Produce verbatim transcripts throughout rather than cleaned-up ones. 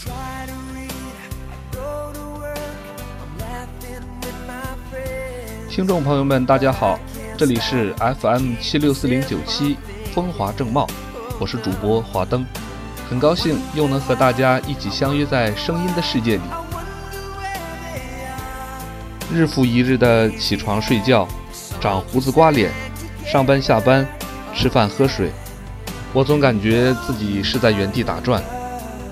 try to read, I go to work, I'm laughing with my friends. 听众朋友们，大家好，这里是 F M 七六四零九七风华正茂，我是主播华灯，很高兴又能和大家一起相约在声音的世界里。日复一日的起床睡觉，长胡子刮脸，上班下班，吃饭喝水，我总感觉自己是在原地打转，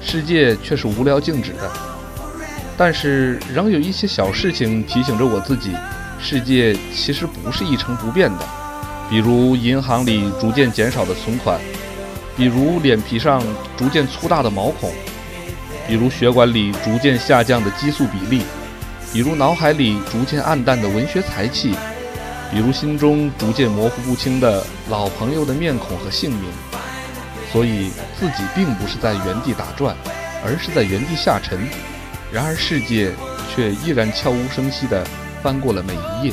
世界却是无聊静止的。但是仍有一些小事情提醒着我自己，世界其实不是一成不变的。比如银行里逐渐减少的存款，比如脸皮上逐渐粗大的毛孔，比如血管里逐渐下降的激素比例，比如脑海里逐渐暗淡的文学才气，比如心中逐渐模糊不清的老朋友的面孔和姓名。所以自己并不是在原地打转，而是在原地下沉。然而世界却依然悄无声息地翻过了每一页。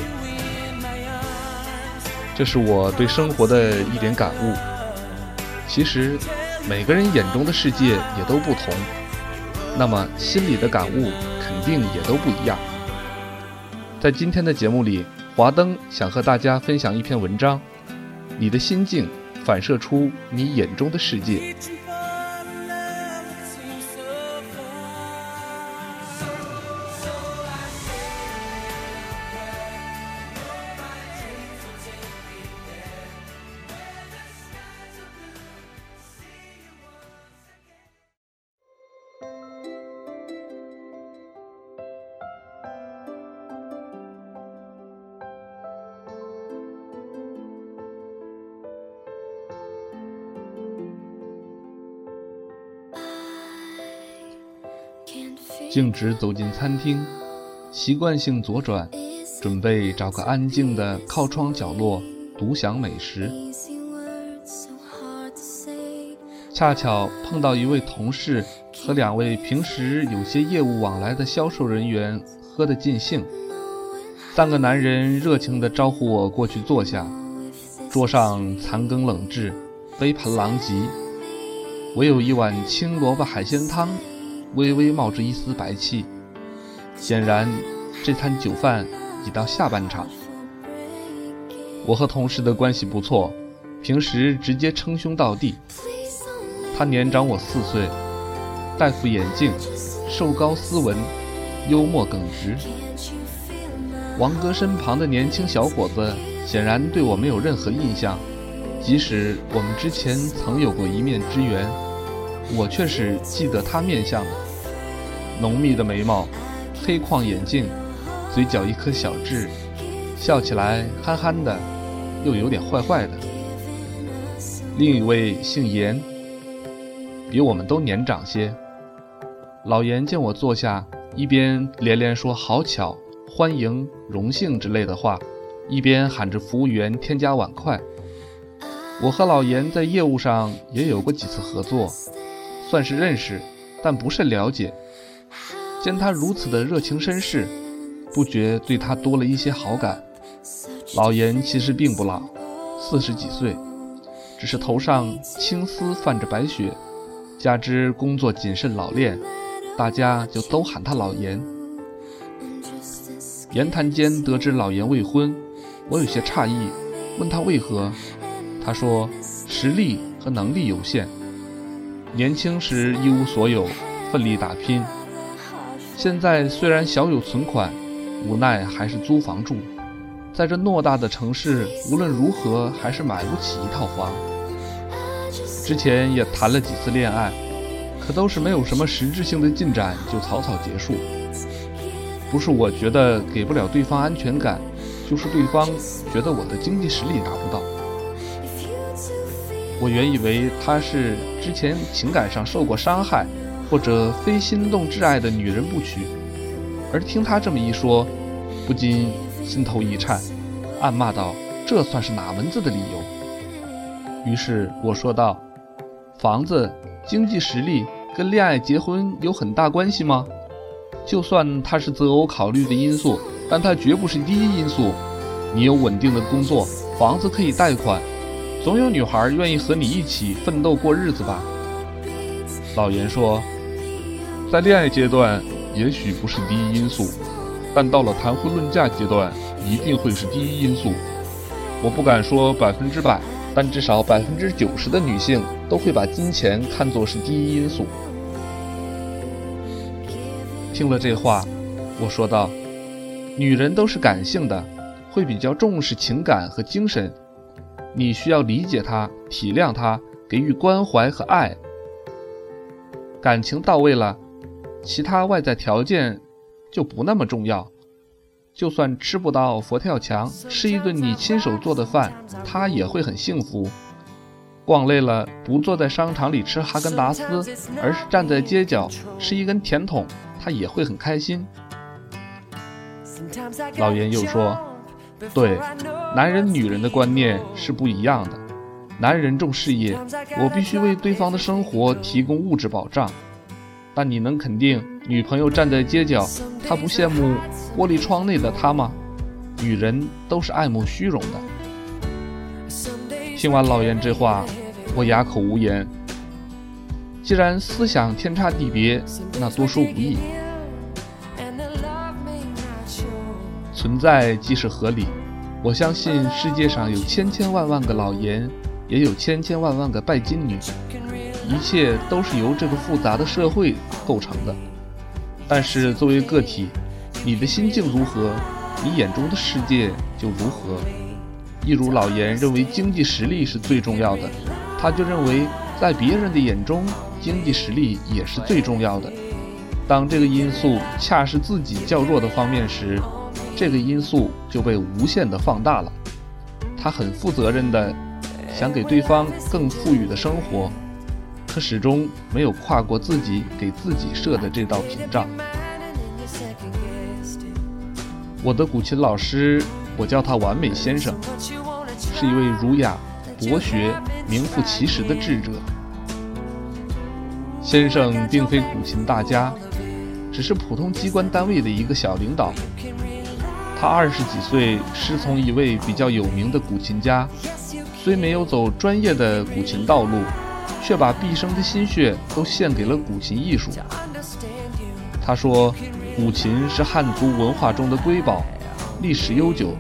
这是我对生活的一点感悟。其实每个人眼中的世界也都不同，那么心里的感悟肯定也都不一样。在今天的节目里，华灯想和大家分享一篇文章，你的心境反射出你眼中的世界。径直走进餐厅，习惯性左转，准备找个安静的靠窗角落独享美食。恰巧碰到一位同事和两位平时有些业务往来的销售人员喝得尽兴，三个男人热情地招呼我过去坐下。桌上残羹冷炙，杯盘狼藉，唯有一碗青萝卜海鲜汤微微冒着一丝白气，显然这餐酒饭已到下半场。我和同事的关系不错，平时直接称兄道弟。他年长我四岁，戴副眼镜，瘦高斯文，幽默耿直。王哥身旁的年轻小伙子显然对我没有任何印象，即使我们之前曾有过一面之缘，我却是记得他面相的，浓密的眉毛，黑框眼镜，嘴角一颗小痣，笑起来憨憨的，又有点坏坏的。另一位姓严，比我们都年长些。老严见我坐下，一边连连说好巧、欢迎、荣幸之类的话，一边喊着服务员添加碗筷。我和老严在业务上也有过几次合作，算是认识，但不甚了解。见他如此的热情绅士，不觉对他多了一些好感。老严其实并不老，四十几岁，只是头上青丝泛着白雪，加之工作谨慎老练，大家就都喊他老严。言谈间得知老严未婚，我有些诧异，问他为何。他说实力和能力有限，年轻时一无所有，奋力打拼，现在虽然小有存款，无奈还是租房住，在这偌大的城市，无论如何还是买不起一套房。之前也谈了几次恋爱，可都是没有什么实质性的进展，就草草结束。不是我觉得给不了对方安全感，就是对方觉得我的经济实力达不到。我原以为她是之前情感上受过伤害，或者非心动挚爱的女人不娶，而听她这么一说，不禁心头一颤，暗骂道：这算是哪门子的理由？于是我说道：房子、经济实力跟恋爱结婚有很大关系吗？就算它是择偶考虑的因素，但它绝不是第一因素。你有稳定的工作，房子可以贷款，总有女孩愿意和你一起奋斗过日子吧。老严说，在恋爱阶段也许不是第一因素，但到了谈婚论嫁阶段一定会是第一因素。我不敢说百分之百，但至少百分之九十的女性都会把金钱看作是第一因素。听了这话，我说道，女人都是感性的，会比较重视情感和精神，你需要理解她，体谅她，给予关怀和爱。感情到位了，其他外在条件就不那么重要。就算吃不到佛跳墙，吃一顿你亲手做的饭，她也会很幸福。逛累了，不坐在商场里吃哈根达斯，而是站在街角吃一根甜筒，她也会很开心。老严又说，对，男人女人的观念是不一样的。男人重事业，我必须为对方的生活提供物质保障。但你能肯定女朋友站在街角，她不羡慕玻璃窗内的她吗？女人都是爱慕虚荣的。听完老严这话，我哑口无言。既然思想天差地别，那多说无益。存在即是合理，我相信世界上有千千万万个老严，也有千千万万个拜金女，一切都是由这个复杂的社会构成的。但是作为个体，你的心境如何，你眼中的世界就如何。一如老严认为经济实力是最重要的，他就认为在别人的眼中，经济实力也是最重要的。当这个因素恰是自己较弱的方面时，这个因素就被无限的放大了。他很负责任的想给对方更富裕的生活，可始终没有跨过自己给自己设的这道屏障。我的古琴老师，我叫他完美先生，是一位儒雅、博学、名副其实的智者。先生并非古琴大家，只是普通机关单位的一个小领导。他二十几岁师从一位比较有名的古琴家，虽没有走专业的古琴道路，却把毕生的心血都献给了古琴艺术。他说，古琴是汉族文化中的瑰宝，历史悠久，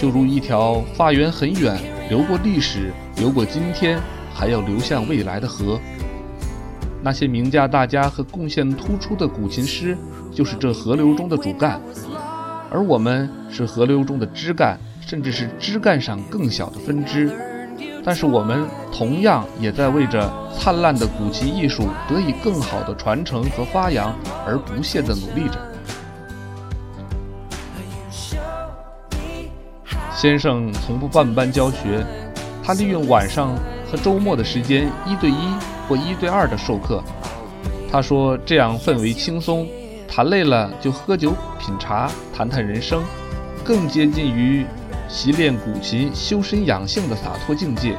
就如一条发源很远，流过历史，流过今天，还要流向未来的河。那些名家大家和贡献突出的古琴师，就是这河流中的主干，而我们是河流中的枝干，甚至是枝干上更小的分支。但是我们同样也在为着灿烂的古琴艺术得以更好的传承和发扬而不懈地努力着。先生从不办班教学，他利用晚上和周末的时间一对一或一对二的授课。他说这样氛围轻松，谈累了就喝酒品茶，谈谈人生，更接近于习练古琴修身养性的洒脱境界。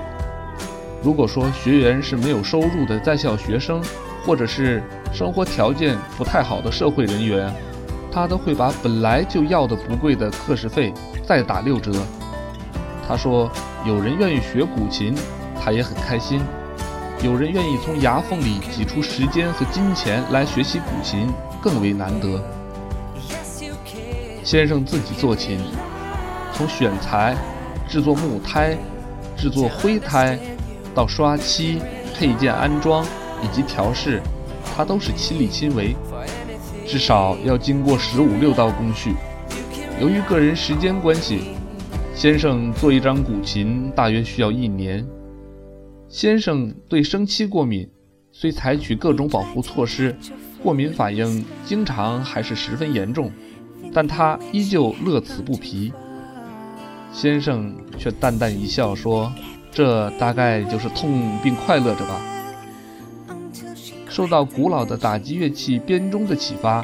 如果说学员是没有收入的在校学生，或者是生活条件不太好的社会人员，他都会把本来就要的不贵的课时费再打六折。他说有人愿意学古琴，他也很开心。有人愿意从牙缝里挤出时间和金钱来学习古琴，更为难得。先生自己做琴，从选材、制作木胎、制作灰胎，到刷漆、配件安装以及调试，他都是亲力亲为，至少要经过十五六道工序。由于个人时间关系，先生做一张古琴大约需要一年。先生对生漆过敏，虽采取各种保护措施，过敏反应经常还是十分严重，但他依旧乐此不疲。先生却淡淡一笑说，这大概就是痛并快乐着吧。受到古老的打击乐器编钟的启发，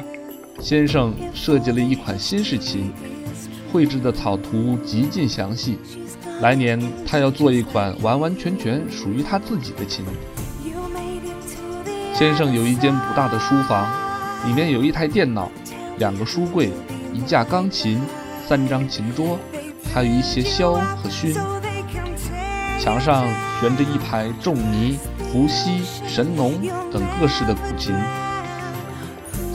先生设计了一款新式琴，绘制的草图极尽详细。来年他要做一款完完全全属于他自己的琴。先生有一间不大的书房，里面有一台电脑，两个书柜，一架钢琴，三张琴桌，还有一些箫和埙。墙上悬着一排仲尼、伏羲、神农等各式的古琴。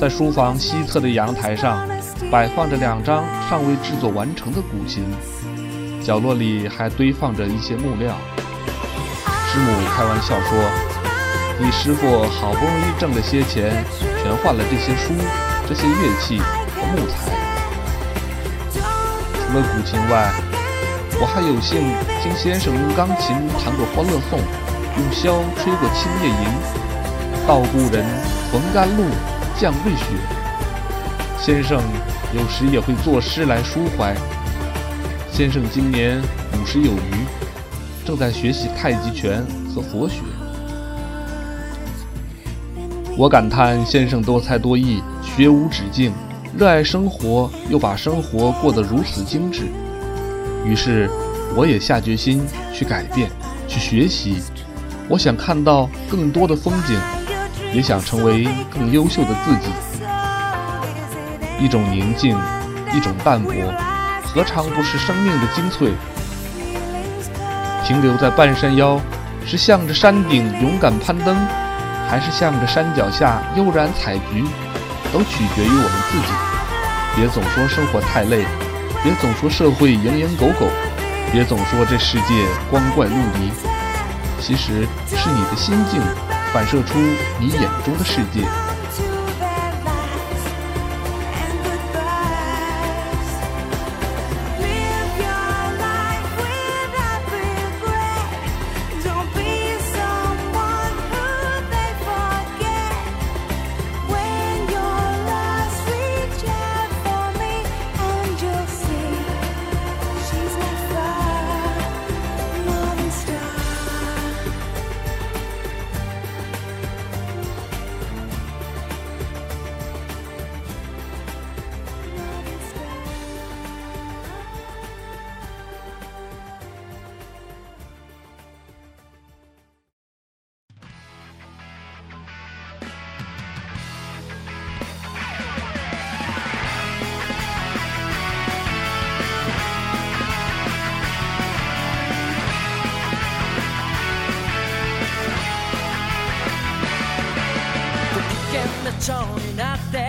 在书房西侧的阳台上，摆放着两张尚未制作完成的古琴，角落里还堆放着一些木料。师母开玩笑说：“你师傅好不容易挣了些钱，全换了这些书、这些乐器和木材。”除了古琴外，我还有幸听先生用钢琴弹过《欢乐颂》，用箫吹过《青叶吟》，道故人、逢甘露、降瑞雪。先生有时也会作诗来抒怀。先生今年五十有余，正在学习太极拳和佛学。我感叹先生多才多艺，学无止境，热爱生活，又把生活过得如此精致。于是我也下决心去改变，去学习。我想看到更多的风景，也想成为更优秀的自己。一种宁静，一种淡泊，何尝不是生命的精粹？停留在半山腰，是向着山顶勇敢攀登，还是向着山脚下悠然采菊，都取决于我们自己。别总说生活太累，别总说社会蝇营狗苟，别总说这世界光怪陆离。其实是你的心境反射出你眼中的世界。蝶になって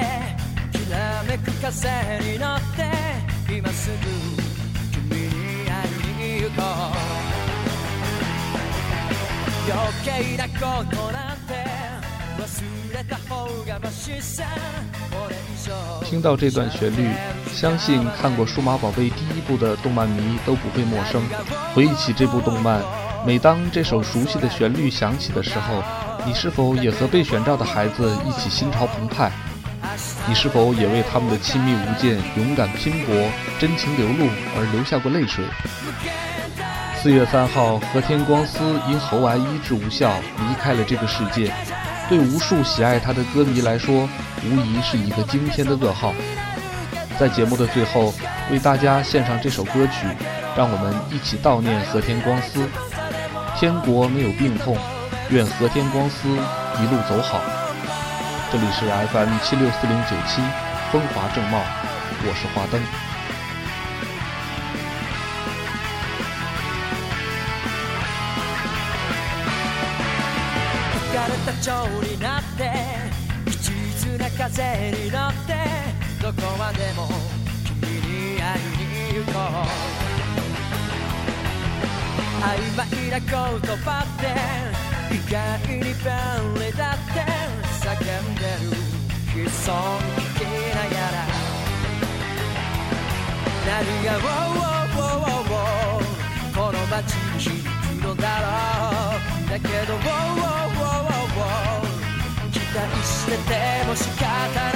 きらめく風に乗って今すぐ君に会いに行こう。余計なことなんて忘れた方がマシさ。听到这段旋律，相信看过《数码宝贝》第一部的动漫迷都不会陌生。回忆起这部动漫，每当这首熟悉的旋律响起的时候，你是否也和被选召的孩子一起心潮澎湃？你是否也为他们的亲密无间、勇敢拼搏、真情流露而流下过泪水？四月三号，和田光司因喉癌医治无效离开了这个世界，对无数喜爱他的歌迷来说，无疑是一个惊天的噩耗。在节目的最后，为大家献上这首歌曲，让我们一起悼念和田光司。天国没有病痛。愿和田光司一路走好。这里是 F M 七六四零九七，风华正茂，我是华灯。意外に便利だって叫んでる悲壮的なやら何がウォーウォーウォーウォーこの街に響くのだろう。だけどウォーウォーウォーウォー期待してても仕方ない。